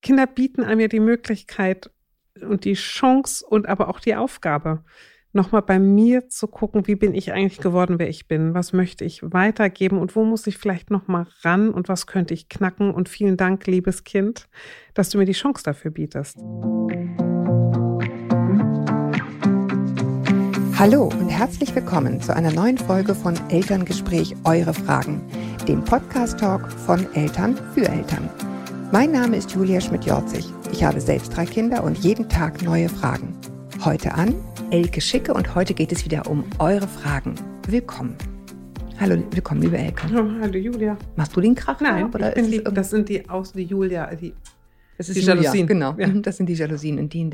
Kinder bieten einem ja die Möglichkeit und die Chance und aber auch die Aufgabe, nochmal bei mir zu gucken, wie bin ich eigentlich geworden, wer ich bin, was möchte ich weitergeben und wo muss ich vielleicht nochmal ran und was könnte ich knacken. Und vielen Dank, liebes Kind, dass du mir die Chance dafür bietest. Hallo und herzlich willkommen zu einer neuen Folge von Elterngespräch, eure Fragen, dem Podcast-Talk von Eltern für Eltern. Mein Name ist Julia Schmidt-Jorzig. Ich habe selbst 3 Kinder und jeden Tag neue Fragen. Heute an Elke Schicke und heute geht es wieder um eure Fragen. Willkommen. Hallo, willkommen, liebe Elke. Hallo, Julia. Machst du den Krach? Nein, oder ich bin lieb. Das sind die aus die Julia, die, das ist die Julia, Jalousien. Genau, ja. Das sind die Jalousien, in die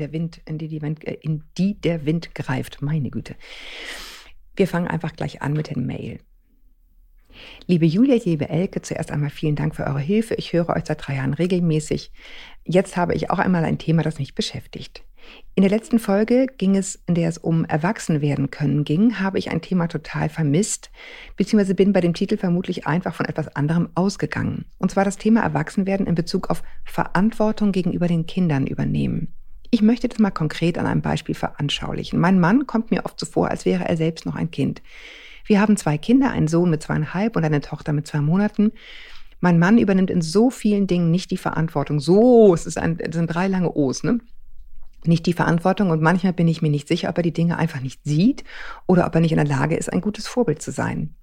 der Wind greift. Meine Güte. Wir fangen einfach gleich an mit dem Mail. Liebe Julia, liebe Elke, zuerst einmal vielen Dank für eure Hilfe. Ich höre euch seit 3 Jahren regelmäßig. Jetzt habe ich auch einmal ein Thema, das mich beschäftigt. In der letzten Folge, in der es um Erwachsenwerden können ging, habe ich ein Thema total vermisst, beziehungsweise bin bei dem Titel vermutlich einfach von etwas anderem ausgegangen. Und zwar das Thema Erwachsenwerden in Bezug auf Verantwortung gegenüber den Kindern übernehmen. Ich möchte das mal konkret an einem Beispiel veranschaulichen. Mein Mann kommt mir oft so vor, als wäre er selbst noch ein Kind. Wir haben 2 Kinder, einen Sohn mit 2,5 und eine Tochter mit 2 Monaten. Mein Mann übernimmt in so vielen Dingen nicht die Verantwortung. Das sind 3 lange O's, ne? Nicht die Verantwortung und manchmal bin ich mir nicht sicher, ob er die Dinge einfach nicht sieht oder ob er nicht in der Lage ist, ein gutes Vorbild zu sein.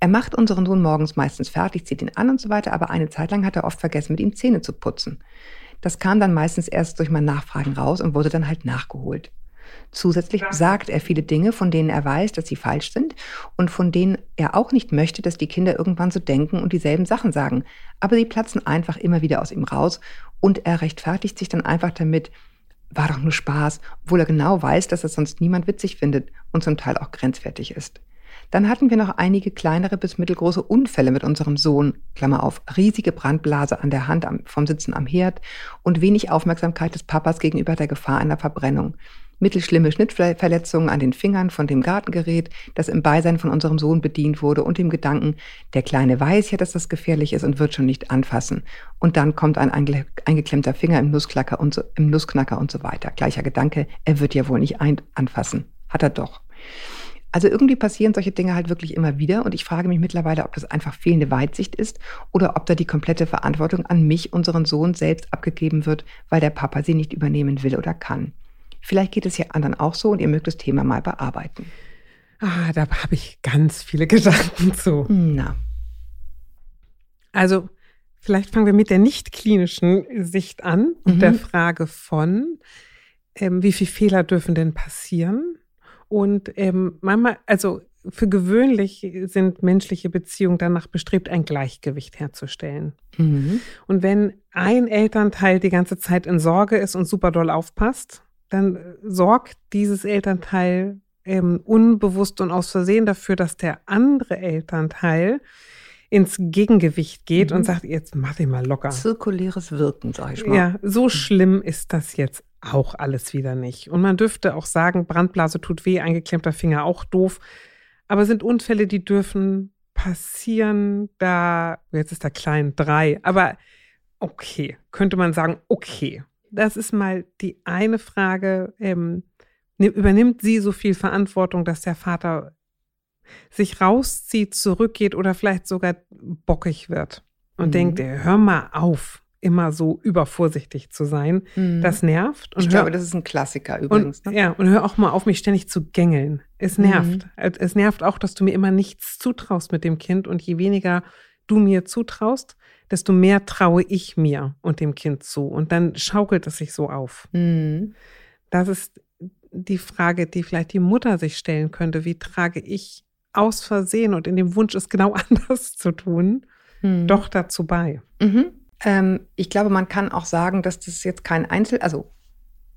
Er macht unseren Sohn morgens meistens fertig, zieht ihn an und so weiter, aber eine Zeit lang hat er oft vergessen, mit ihm Zähne zu putzen. Das kam dann meistens erst durch mein Nachfragen raus und wurde dann halt nachgeholt. Zusätzlich sagt er viele Dinge, von denen er weiß, dass sie falsch sind und von denen er auch nicht möchte, dass die Kinder irgendwann so denken und dieselben Sachen sagen. Aber sie platzen einfach immer wieder aus ihm raus und er rechtfertigt sich dann einfach damit, war doch nur Spaß, obwohl er genau weiß, dass das sonst niemand witzig findet und zum Teil auch grenzwertig ist. Dann hatten wir noch einige kleinere bis mittelgroße Unfälle mit unserem Sohn, Klammer auf, riesige Brandblase an der Hand vom Sitzen am Herd und wenig Aufmerksamkeit des Papas gegenüber der Gefahr einer Verbrennung. Mittelschlimme Schnittverletzungen an den Fingern von dem Gartengerät, das im Beisein von unserem Sohn bedient wurde und dem Gedanken, der Kleine weiß ja, dass das gefährlich ist und wird schon nicht anfassen. Und dann kommt ein eingeklemmter Finger im Nussknacker und so weiter. Gleicher Gedanke, er wird ja wohl nicht anfassen. Hat er doch. Also irgendwie passieren solche Dinge halt wirklich immer wieder und ich frage mich mittlerweile, ob das einfach fehlende Weitsicht ist oder ob da die komplette Verantwortung an mich, unseren Sohn, selbst abgegeben wird, weil der Papa sie nicht übernehmen will oder kann. Vielleicht geht es ja anderen auch so und ihr mögt das Thema mal bearbeiten. Da habe ich ganz viele Gedanken zu. Na. Also vielleicht fangen wir mit der nicht klinischen Sicht an und der Frage von, wie viele Fehler dürfen denn passieren? Und manchmal, also für gewöhnlich sind menschliche Beziehungen danach bestrebt, ein Gleichgewicht herzustellen. Und wenn ein Elternteil die ganze Zeit in Sorge ist und super doll aufpasst, dann sorgt dieses Elternteil unbewusst und aus Versehen dafür, dass der andere Elternteil ins Gegengewicht geht und sagt, jetzt mach dich mal locker. Zirkuläres Wirken, sag ich mal. Ja, so schlimm ist das jetzt auch alles wieder nicht. Und man dürfte auch sagen, Brandblase tut weh, eingeklemmter Finger auch doof. Aber sind Unfälle, die dürfen passieren, da, jetzt ist der Kleine 3, aber okay, könnte man sagen, okay. Das ist mal die eine Frage, übernimmt sie so viel Verantwortung, dass der Vater sich rauszieht, zurückgeht oder vielleicht sogar bockig wird und denkt, hör mal auf, immer so übervorsichtig zu sein. Das nervt. Und ich glaube, das ist ein Klassiker übrigens. Und, ne? Ja, und hör auch mal auf, mich ständig zu gängeln. Es nervt. Es nervt auch, dass du mir immer nichts zutraust mit dem Kind und je weniger du mir zutraust, desto mehr traue ich mir und dem Kind zu. Und dann schaukelt es sich so auf. Das ist die Frage, die vielleicht die Mutter sich stellen könnte. Wie trage ich aus Versehen und in dem Wunsch, es genau anders zu tun, doch dazu bei? Ich glaube, man kann auch sagen, dass das jetzt kein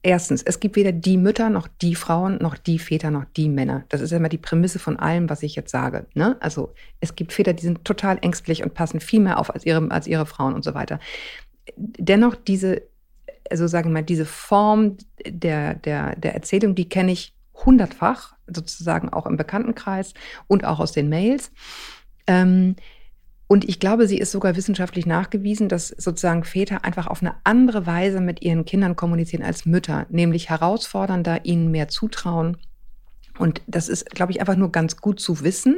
erstens, es gibt weder die Mütter, noch die Frauen, noch die Väter, noch die Männer. Das ist ja immer die Prämisse von allem, was ich jetzt sage. Ne? Also es gibt Väter, die sind total ängstlich und passen viel mehr auf als ihre Frauen und so weiter. Dennoch diese Form der Erzählung, die kenne ich hundertfach, sozusagen auch im Bekanntenkreis und auch aus den Mails. Und ich glaube, sie ist sogar wissenschaftlich nachgewiesen, dass sozusagen Väter einfach auf eine andere Weise mit ihren Kindern kommunizieren als Mütter, nämlich herausfordernder, ihnen mehr zutrauen. Und das ist, glaube ich, einfach nur ganz gut zu wissen,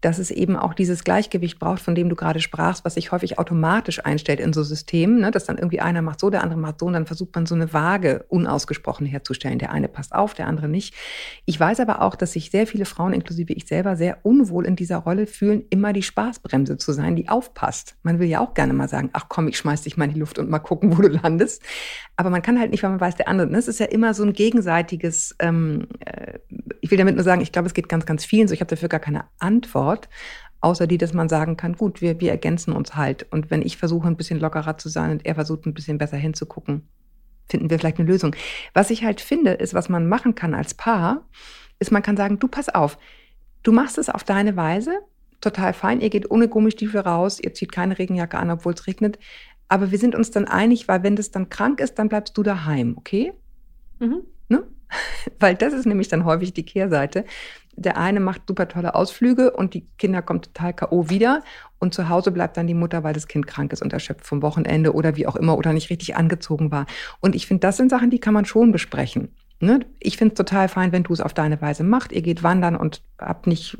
dass es eben auch dieses Gleichgewicht braucht, von dem du gerade sprachst, was sich häufig automatisch einstellt in so Systemen, ne? Dass dann irgendwie einer macht so, der andere macht so und dann versucht man so eine Waage unausgesprochen herzustellen. Der eine passt auf, der andere nicht. Ich weiß aber auch, dass sich sehr viele Frauen, inklusive ich selber, sehr unwohl in dieser Rolle fühlen, immer die Spaßbremse zu sein, die aufpasst. Man will ja auch gerne mal sagen, ach komm, ich schmeiß dich mal in die Luft und mal gucken, wo du landest. Aber man kann halt nicht, weil man weiß, der andere. Ne? Es ist ja immer so ein gegenseitiges, ich will damit nur sagen, ich glaube, es geht ganz, ganz vielen so. Ich habe dafür gar keine Antwort. Außer die, dass man sagen kann, gut, wir ergänzen uns halt. Und wenn ich versuche, ein bisschen lockerer zu sein und er versucht, ein bisschen besser hinzugucken, finden wir vielleicht eine Lösung. Was ich halt finde, ist, was man machen kann als Paar, ist, man kann sagen, du, pass auf, du machst es auf deine Weise, total fein, ihr geht ohne Gummistiefel raus, ihr zieht keine Regenjacke an, obwohl es regnet. Aber wir sind uns dann einig, weil wenn das dann krank ist, dann bleibst du daheim, okay? Mhm. Ne? Weil das ist nämlich dann häufig die Kehrseite. Der eine macht super tolle Ausflüge und die Kinder kommen total K.O. wieder und zu Hause bleibt dann die Mutter, weil das Kind krank ist und erschöpft vom Wochenende oder wie auch immer oder nicht richtig angezogen war. Und ich finde, das sind Sachen, die kann man schon besprechen. Ne? Ich finde es total fein, wenn du es auf deine Weise machst. Ihr geht wandern und habt nicht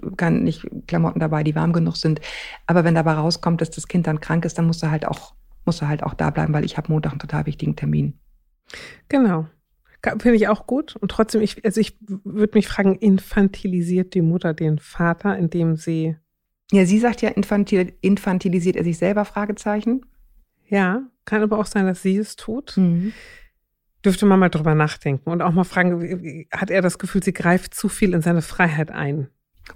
Klamotten dabei, die warm genug sind. Aber wenn dabei rauskommt, dass das Kind dann krank ist, dann musst du halt auch da bleiben, weil ich habe Montag einen total wichtigen Termin. Genau. Finde ich auch gut. Und trotzdem, ich würde mich fragen, infantilisiert die Mutter den Vater, indem sie... Ja, sie sagt ja, infantilisiert er sich selber, Fragezeichen. Ja, kann aber auch sein, dass sie es tut. Mhm. Dürfte man mal drüber nachdenken und auch mal fragen, hat er das Gefühl, sie greift zu viel in seine Freiheit ein?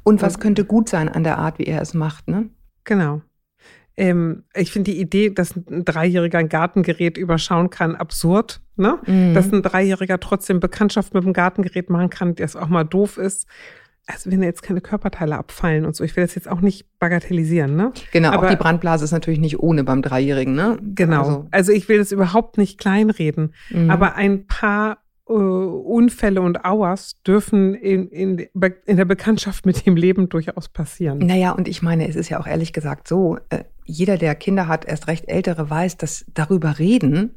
Und was könnte gut sein an der Art, wie er es macht, ne? Genau. Ich finde die Idee, dass ein Dreijähriger ein Gartengerät überschauen kann, absurd. Ne? Mhm. Dass ein Dreijähriger trotzdem Bekanntschaft mit dem Gartengerät machen kann, das auch mal doof ist. Also wenn da jetzt keine Körperteile abfallen und so. Ich will das jetzt auch nicht bagatellisieren. Ne? Genau, aber auch die Brandblase ist natürlich nicht ohne beim Dreijährigen. Ne? Genau, also ich will das überhaupt nicht kleinreden. Mhm. Aber ein paar Unfälle und Auers dürfen in der Bekanntschaft mit dem Leben durchaus passieren. Naja, und ich meine, es ist ja auch ehrlich gesagt so, jeder, der Kinder hat, erst recht Ältere, weiß, dass darüber reden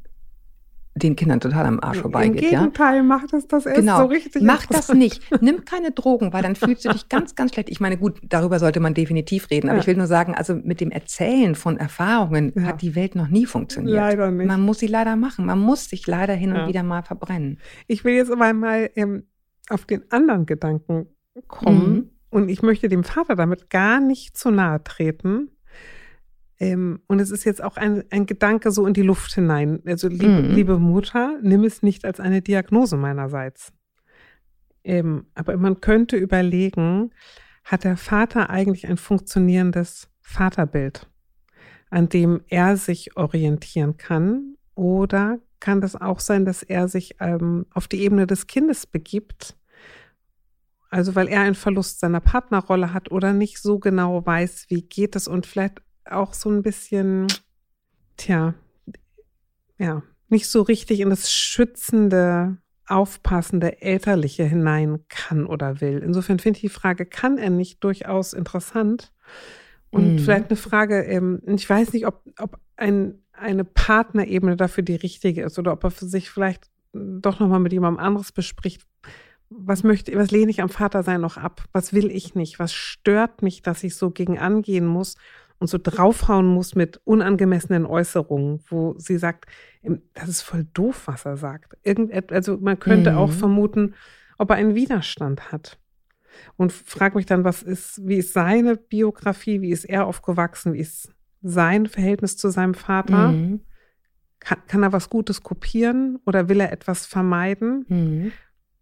den Kindern total am Arsch vorbeigeht. Im Gegenteil, ja? Macht das erst so richtig. Mach das nicht. Nimm keine Drogen, weil dann fühlst du dich ganz, ganz schlecht. Ich meine, gut, darüber sollte man definitiv reden. Aber ja. Ich will nur sagen, also mit dem Erzählen von Erfahrungen hat die Welt noch nie funktioniert. Leider nicht. Man muss sie leider machen. Man muss sich leider hin und wieder mal verbrennen. Ich will jetzt aber mal auf den anderen Gedanken kommen. Mhm. Und ich möchte dem Vater damit gar nicht zu nahe treten. Und es ist jetzt auch ein Gedanke so in die Luft hinein. Also liebe Mutter, nimm es nicht als eine Diagnose meinerseits. Aber man könnte überlegen, hat der Vater eigentlich ein funktionierendes Vaterbild, an dem er sich orientieren kann? Oder kann das auch sein, dass er sich auf die Ebene des Kindes begibt? Also weil er einen Verlust seiner Partnerrolle hat oder nicht so genau weiß, wie geht es und vielleicht auch so ein bisschen, nicht so richtig in das schützende, aufpassende, elterliche hinein kann oder will. Insofern finde ich die Frage, kann er nicht, durchaus interessant. Und vielleicht eine Frage, ich weiß nicht, ob eine Partnerebene dafür die richtige ist oder ob er für sich vielleicht doch nochmal mit jemandem anderes bespricht. Was lehne ich am Vatersein noch ab? Was will ich nicht? Was stört mich, dass ich so gegen angehen muss? Und so draufhauen muss mit unangemessenen Äußerungen, wo sie sagt, das ist voll doof, was er sagt. Also man könnte auch vermuten, ob er einen Widerstand hat. Und frage mich dann, wie ist seine Biografie, wie ist er aufgewachsen, wie ist sein Verhältnis zu seinem Vater? Mhm. Kann er was Gutes kopieren oder will er etwas vermeiden? Mhm.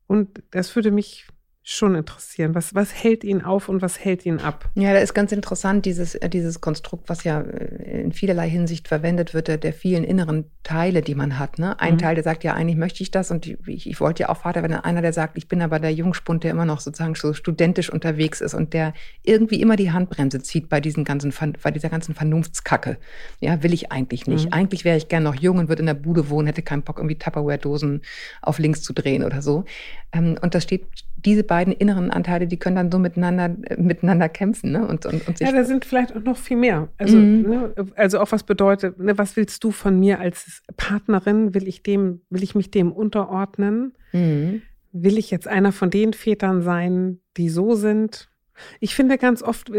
Und das würde mich schon interessieren. Was hält ihn auf und was hält ihn ab? Ja, da ist ganz interessant dieses Konstrukt, was ja in vielerlei Hinsicht verwendet wird, der vielen inneren Teile, die man hat. Ne? Ein Teil, der sagt, ja, eigentlich möchte ich das und ich wollte ja auch Vater werden. Einer, der sagt, ich bin aber der Jungspund, der immer noch sozusagen so studentisch unterwegs ist und der irgendwie immer die Handbremse zieht bei dieser ganzen Vernunftskacke. Ja, will ich eigentlich nicht. Eigentlich wäre ich gern noch jung und würde in der Bude wohnen, hätte keinen Bock, irgendwie Tupperware-Dosen auf links zu drehen oder so. Und das steht, diese beiden inneren Anteile, die können dann so miteinander kämpfen, ne? Und sich ja, da sind vielleicht auch noch viel mehr. Also, ne? Also auch was bedeutet, ne? Was willst du von mir als Partnerin? Will ich mich dem unterordnen? Mhm. Will ich jetzt einer von den Vätern sein, die so sind? Ich finde ganz oft,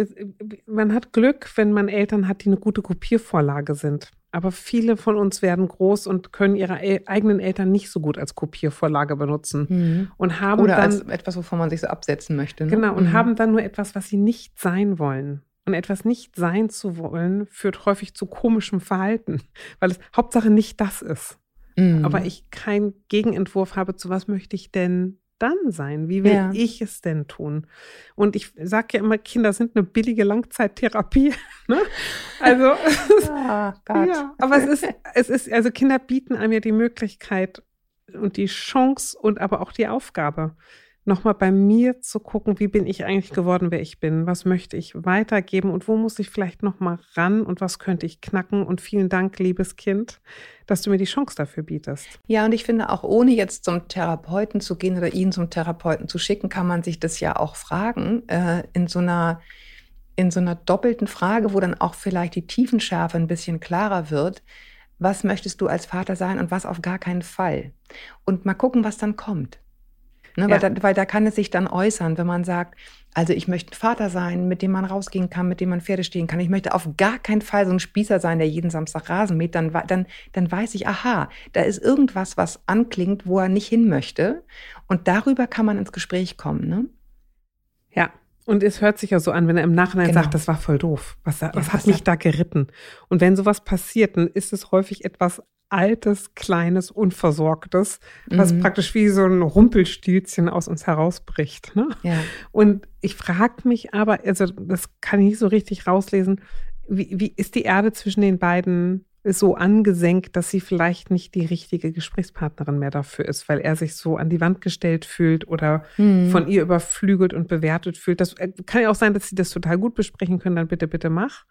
man hat Glück, wenn man Eltern hat, die eine gute Kopiervorlage sind. Aber viele von uns werden groß und können ihre eigenen Eltern nicht so gut als Kopiervorlage benutzen. Mhm. Und haben oder dann, als etwas, wovon man sich so absetzen möchte. Ne? Genau, und haben dann nur etwas, was sie nicht sein wollen. Und etwas nicht sein zu wollen, führt häufig zu komischem Verhalten. Weil es Hauptsache nicht das ist. Mhm. Aber ich keinen Gegenentwurf habe zu, was möchte ich denn dann sein? Wie will ich es denn tun? Und ich sage ja immer, Kinder sind eine billige Langzeittherapie. Ne? Also, aber es ist, also Kinder bieten einem ja die Möglichkeit und die Chance und aber auch die Aufgabe, nochmal bei mir zu gucken, wie bin ich eigentlich geworden, wer ich bin? Was möchte ich weitergeben und wo muss ich vielleicht nochmal ran und was könnte ich knacken? Und vielen Dank, liebes Kind, dass du mir die Chance dafür bietest. Ja, und ich finde auch, ohne jetzt zum Therapeuten zu gehen oder ihn zum Therapeuten zu schicken, kann man sich das ja auch fragen, in so einer doppelten Frage, wo dann auch vielleicht die Tiefenschärfe ein bisschen klarer wird. Was möchtest du als Vater sein und was auf gar keinen Fall? Und mal gucken, was dann kommt. Ne, weil da kann es sich dann äußern, wenn man sagt, also ich möchte ein Vater sein, mit dem man rausgehen kann, mit dem man Pferde stehen kann. Ich möchte auf gar keinen Fall so ein Spießer sein, der jeden Samstag Rasen mäht. Dann weiß ich, aha, da ist irgendwas, was anklingt, wo er nicht hin möchte. Und darüber kann man ins Gespräch kommen. Ne? Ja, und es hört sich ja so an, wenn er im Nachhinein sagt, das war voll doof. Was hat mich da geritten? Und wenn sowas passiert, dann ist es häufig etwas Altes, Kleines, Unversorgtes, was praktisch wie so ein Rumpelstilzchen aus uns herausbricht. Ne? Ja. Und ich frage mich aber, also das kann ich nicht so richtig rauslesen, wie ist die Erde zwischen den beiden so angesenkt, dass sie vielleicht nicht die richtige Gesprächspartnerin mehr dafür ist, weil er sich so an die Wand gestellt fühlt oder von ihr überflügelt und bewertet fühlt. Das kann ja auch sein, dass sie das total gut besprechen können, dann bitte mach.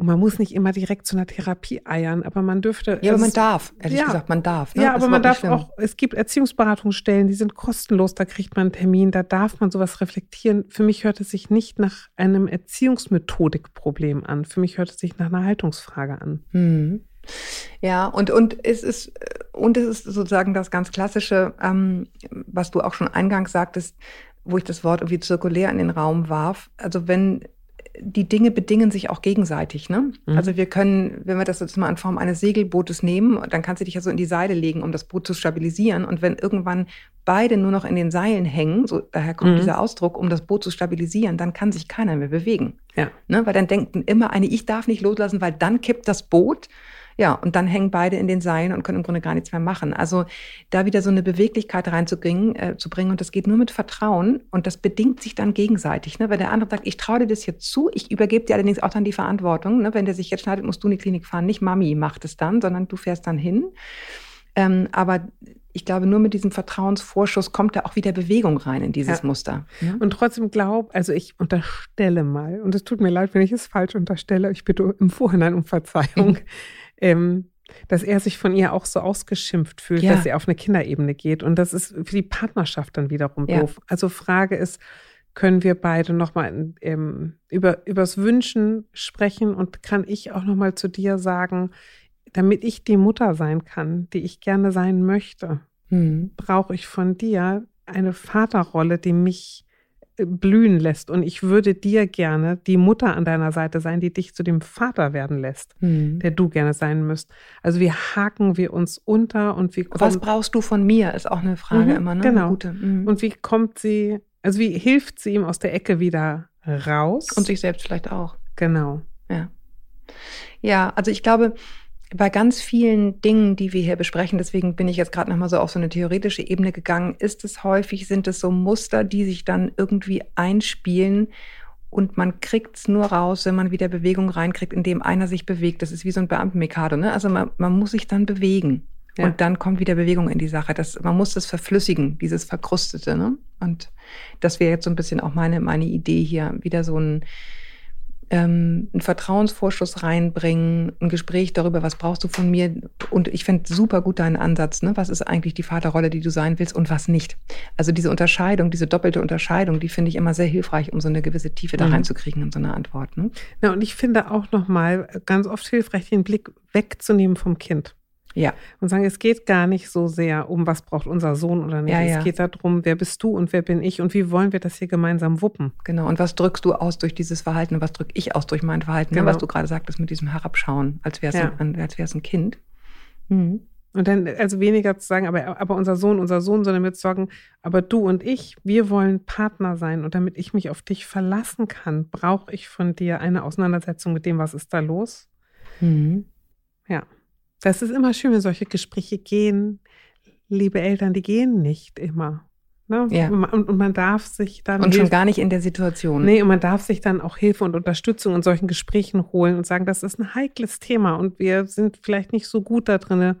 Und man muss nicht immer direkt zu einer Therapie eiern, aber man dürfte... Ja, aber man darf, ehrlich gesagt, man darf. Ne? Ja, aber man darf auch, es gibt Erziehungsberatungsstellen, die sind kostenlos, da kriegt man einen Termin, da darf man sowas reflektieren. Für mich hört es sich nicht nach einem Erziehungsmethodikproblem an, für mich hört es sich nach einer Haltungsfrage an. Mhm. Ja, und es ist sozusagen das ganz Klassische, was du auch schon eingangs sagtest, wo ich das Wort irgendwie zirkulär in den Raum warf. Also wenn... Die Dinge bedingen sich auch gegenseitig. Ne? Mhm. Also wir können, wenn wir das jetzt mal in Form eines Segelbootes nehmen, dann kannst du dich ja so in die Seile legen, um das Boot zu stabilisieren. Und wenn irgendwann beide nur noch in den Seilen hängen, so daher kommt dieser Ausdruck, um das Boot zu stabilisieren, dann kann sich keiner mehr bewegen. Ja. Ne? Weil dann denken immer eine, ich darf nicht loslassen, weil dann kippt das Boot. Ja, und dann hängen beide in den Seilen und können im Grunde gar nichts mehr machen. Also da wieder so eine Beweglichkeit reinzubringen, und das geht nur mit Vertrauen und das bedingt sich dann gegenseitig. Ne? Wenn der andere sagt, ich traue dir das jetzt zu, ich übergebe dir allerdings auch dann die Verantwortung. Ne? Wenn der sich jetzt schneidet, musst du in die Klinik fahren, nicht Mami macht es dann, sondern du fährst dann hin. Aber ich glaube, nur mit diesem Vertrauensvorschuss kommt da auch wieder Bewegung rein in dieses Muster. Ja? Und trotzdem ich unterstelle mal, und es tut mir leid, wenn ich es falsch unterstelle, ich bitte im Vorhinein um Verzeihung, dass er sich von ihr auch so ausgeschimpft fühlt, dass sie auf eine Kinderebene geht. Und das ist für die Partnerschaft dann wiederum doof. Also Frage ist, können wir beide nochmal übers Wünschen sprechen und kann ich auch nochmal zu dir sagen, damit ich die Mutter sein kann, die ich gerne sein möchte, brauche ich von dir eine Vaterrolle, die mich blühen lässt. Und ich würde dir gerne die Mutter an deiner Seite sein, die dich zu dem Vater werden lässt, der du gerne sein müsst. Also wie haken wir uns unter und wie kommt... Was brauchst du von mir, ist auch eine Frage immer, ne? Genau. Und wie kommt sie, also wie hilft sie ihm aus der Ecke wieder raus? Und sich selbst vielleicht auch. Genau. Ja, also ich glaube... Bei ganz vielen Dingen, die wir hier besprechen, deswegen bin ich jetzt gerade nochmal so auf so eine theoretische Ebene gegangen, sind es so Muster, die sich dann irgendwie einspielen und man kriegt es nur raus, wenn man wieder Bewegung reinkriegt, indem einer sich bewegt. Das ist wie so ein Beamtenmikado, ne? Also man muss sich dann bewegen und dann kommt wieder Bewegung in die Sache. Man muss das verflüssigen, dieses Verkrustete, ne? Und das wäre jetzt so ein bisschen auch meine Idee hier, wieder so ein einen Vertrauensvorschuss reinbringen, ein Gespräch darüber, was brauchst du von mir? Und ich finde super gut deinen Ansatz, ne? Was ist eigentlich die Vaterrolle, die du sein willst und was nicht? Also diese Unterscheidung, diese doppelte Unterscheidung, die finde ich immer sehr hilfreich, um so eine gewisse Tiefe da reinzukriegen in so eine Antwort. Ne? Ja, und ich finde auch nochmal ganz oft hilfreich, den Blick wegzunehmen vom Kind. Ja. Und sagen, es geht gar nicht so sehr um, was braucht unser Sohn oder nicht. Ja, ja. Es geht darum, wer bist du und wer bin ich und wie wollen wir das hier gemeinsam wuppen. Genau, und was drückst du aus durch dieses Verhalten und was drücke ich aus durch mein Verhalten, genau. Ne, was du gerade sagtest mit diesem Herabschauen, als wär's ein Kind. Mhm. Und dann, also weniger zu sagen, aber unser Sohn, sondern wir zu sagen, aber du und ich, wir wollen Partner sein. Und damit ich mich auf dich verlassen kann, brauche ich von dir eine Auseinandersetzung mit dem, was ist da los. Mhm. Ja. Das ist immer schön, wenn solche Gespräche gehen. Liebe Eltern, die gehen nicht immer. Ne? Ja. Und man darf sich dann... Und schon gar nicht in der Situation. Nee, und man darf sich dann auch Hilfe und Unterstützung in solchen Gesprächen holen und sagen, das ist ein heikles Thema und wir sind vielleicht nicht so gut da drin,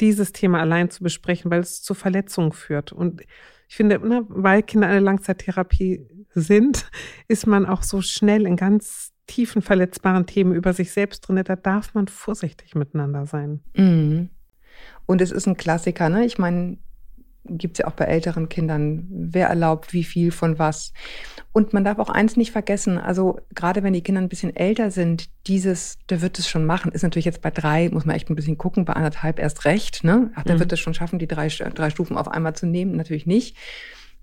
dieses Thema allein zu besprechen, weil es zu Verletzungen führt. Und ich finde, ne, weil Kinder eine Langzeittherapie sind, ist man auch so schnell in ganz tiefen, verletzbaren Themen über sich selbst drin, da darf man vorsichtig miteinander sein. Mhm. Und es ist ein Klassiker, ne? Ich meine, gibt es ja auch bei älteren Kindern, wer erlaubt wie viel von was. Und man darf auch eins nicht vergessen, also gerade wenn die Kinder ein bisschen älter sind, der wird es schon machen, ist natürlich jetzt bei 3, muss man echt ein bisschen gucken, bei 1,5 erst recht, ne? Ach, der wird es schon schaffen, die drei Stufen auf einmal zu nehmen, natürlich nicht.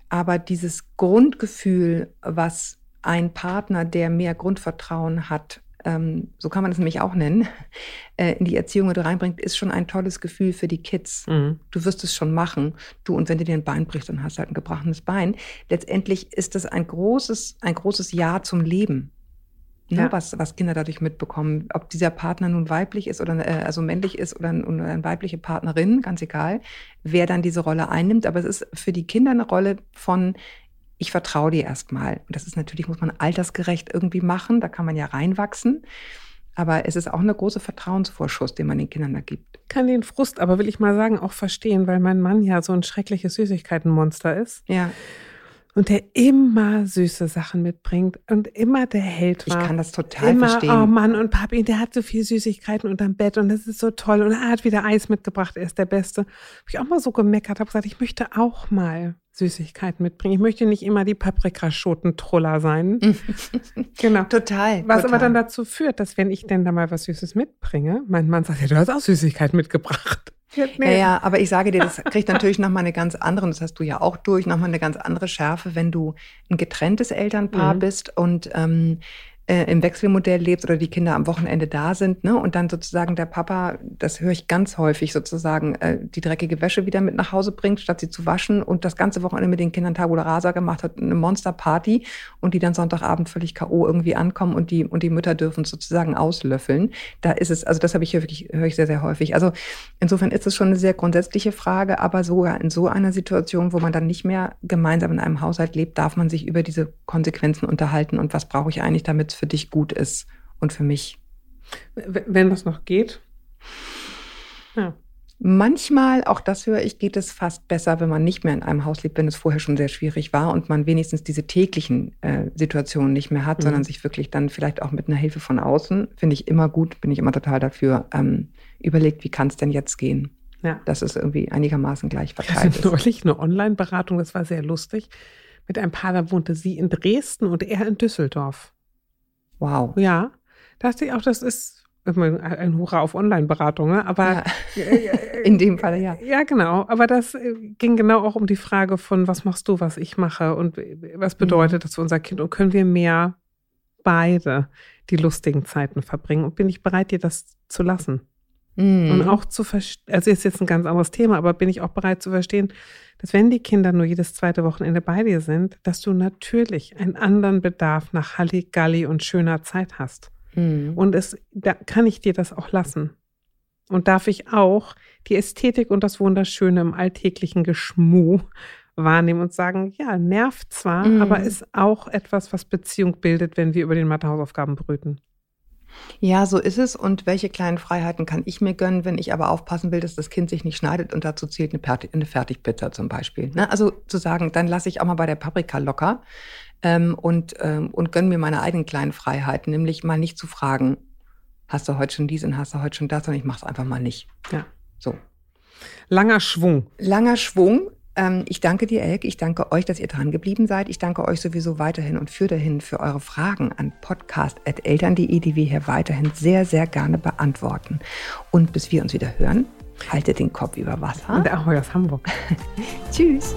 Aber dieses Grundgefühl, was ein Partner, der mehr Grundvertrauen hat, so kann man es nämlich auch nennen, in die Erziehung mit reinbringt, ist schon ein tolles Gefühl für die Kids. Mhm. Du wirst es schon machen. Und wenn du dir ein Bein brichst, dann hast du halt ein gebrochenes Bein. Letztendlich ist das ein großes Ja zum Leben, ne? Ja. Was Kinder dadurch mitbekommen. Ob dieser Partner nun weiblich ist oder also männlich ist oder eine weibliche Partnerin, ganz egal, wer dann diese Rolle einnimmt. Aber es ist für die Kinder eine Rolle von ich vertraue dir erstmal. Und das ist natürlich, muss man altersgerecht irgendwie machen. Da kann man ja reinwachsen. Aber es ist auch eine große Vertrauensvorschuss, den man den Kindern da gibt. Ich kann den Frust, aber will ich mal sagen, auch verstehen, weil mein Mann ja so ein schreckliches Süßigkeitenmonster ist. Ja. Und der immer süße Sachen mitbringt und immer der Held war. Ich kann das total verstehen. Oh Mann, und Papi, der hat so viel Süßigkeiten unterm Bett und das ist so toll. Und er hat wieder Eis mitgebracht, er ist der Beste. Habe ich auch mal so gemeckert, habe gesagt, ich möchte auch mal Süßigkeiten mitbringen. Ich möchte nicht immer die Paprikaschoten-Troller sein. Genau. Total. Was total. Aber dann dazu führt, dass wenn ich denn da mal was Süßes mitbringe, mein Mann sagt, ja, du hast auch Süßigkeiten mitgebracht. Nee. Ja, aber ich sage dir, das kriegt natürlich nochmal eine ganz andere, das hast du ja auch durch, nochmal eine ganz andere Schärfe, wenn du ein getrenntes Elternpaar bist und im Wechselmodell lebst oder die Kinder am Wochenende da sind, ne? Und dann sozusagen der Papa, das höre ich ganz häufig sozusagen, die dreckige Wäsche wieder mit nach Hause bringt, statt sie zu waschen und das ganze Wochenende mit den Kindern Tabula Rasa gemacht hat, eine Monsterparty und die dann Sonntagabend völlig K.O. irgendwie ankommen und die Mütter dürfen es sozusagen auslöffeln. Da ist es, also das höre ich sehr, sehr häufig. Also insofern ist es schon eine sehr grundsätzliche Frage, aber sogar in so einer Situation, wo man dann nicht mehr gemeinsam in einem Haushalt lebt, darf man sich über diese Konsequenzen unterhalten und was brauche ich eigentlich, damit für dich gut ist und für mich. Wenn das noch geht. Ja. Manchmal, auch das höre ich, geht es fast besser, wenn man nicht mehr in einem Haus lebt, wenn es vorher schon sehr schwierig war und man wenigstens diese täglichen Situationen nicht mehr hat, sondern sich wirklich dann vielleicht auch mit einer Hilfe von außen, finde ich immer gut, bin ich immer total dafür, überlegt, wie kann es denn jetzt gehen? Ja. Dass es irgendwie einigermaßen gleich verteilt ist. Ich hatte neulich eine Online-Beratung, das war sehr lustig. Mit einem Paar, da wohnte sie in Dresden und er in Düsseldorf. Wow. Ja, dachte ich auch, das ist ein Hurra auf Online-Beratung, ne? Aber ja. In dem Fall, ja. Ja, genau. Aber das ging genau auch um die Frage von, was machst du, was ich mache und was bedeutet das für unser Kind und können wir mehr beide die lustigen Zeiten verbringen und bin ich bereit, dir das zu lassen? Und auch zu verstehen, also ist jetzt ein ganz anderes Thema, aber bin ich auch bereit zu verstehen, dass wenn die Kinder nur jedes zweite Wochenende bei dir sind, dass du natürlich einen anderen Bedarf nach Halligalli und schöner Zeit hast. Und da kann ich dir das auch lassen. Und darf ich auch die Ästhetik und das Wunderschöne im alltäglichen Geschmuh wahrnehmen und sagen, ja, nervt zwar, aber ist auch etwas, was Beziehung bildet, wenn wir über den Mathehausaufgaben brüten. Ja, so ist es. Und welche kleinen Freiheiten kann ich mir gönnen, wenn ich aber aufpassen will, dass das Kind sich nicht schneidet, und dazu zählt eine Fertigpizza zum Beispiel. Ne? Also zu sagen, dann lasse ich auch mal bei der Paprika locker und gönne mir meine eigenen kleinen Freiheiten, nämlich mal nicht zu fragen, hast du heute schon dies und hast du heute schon das, und ich mache es einfach mal nicht. Ja. So. Langer Schwung. Langer Schwung. Ich danke dir, Elke. Ich danke euch, dass ihr dran geblieben seid. Ich danke euch sowieso weiterhin und für eure Fragen an podcast@eltern.de, die wir hier weiterhin sehr, sehr gerne beantworten. Und bis wir uns wieder hören, haltet den Kopf über Wasser. Und Ahoi aus Hamburg. Tschüss.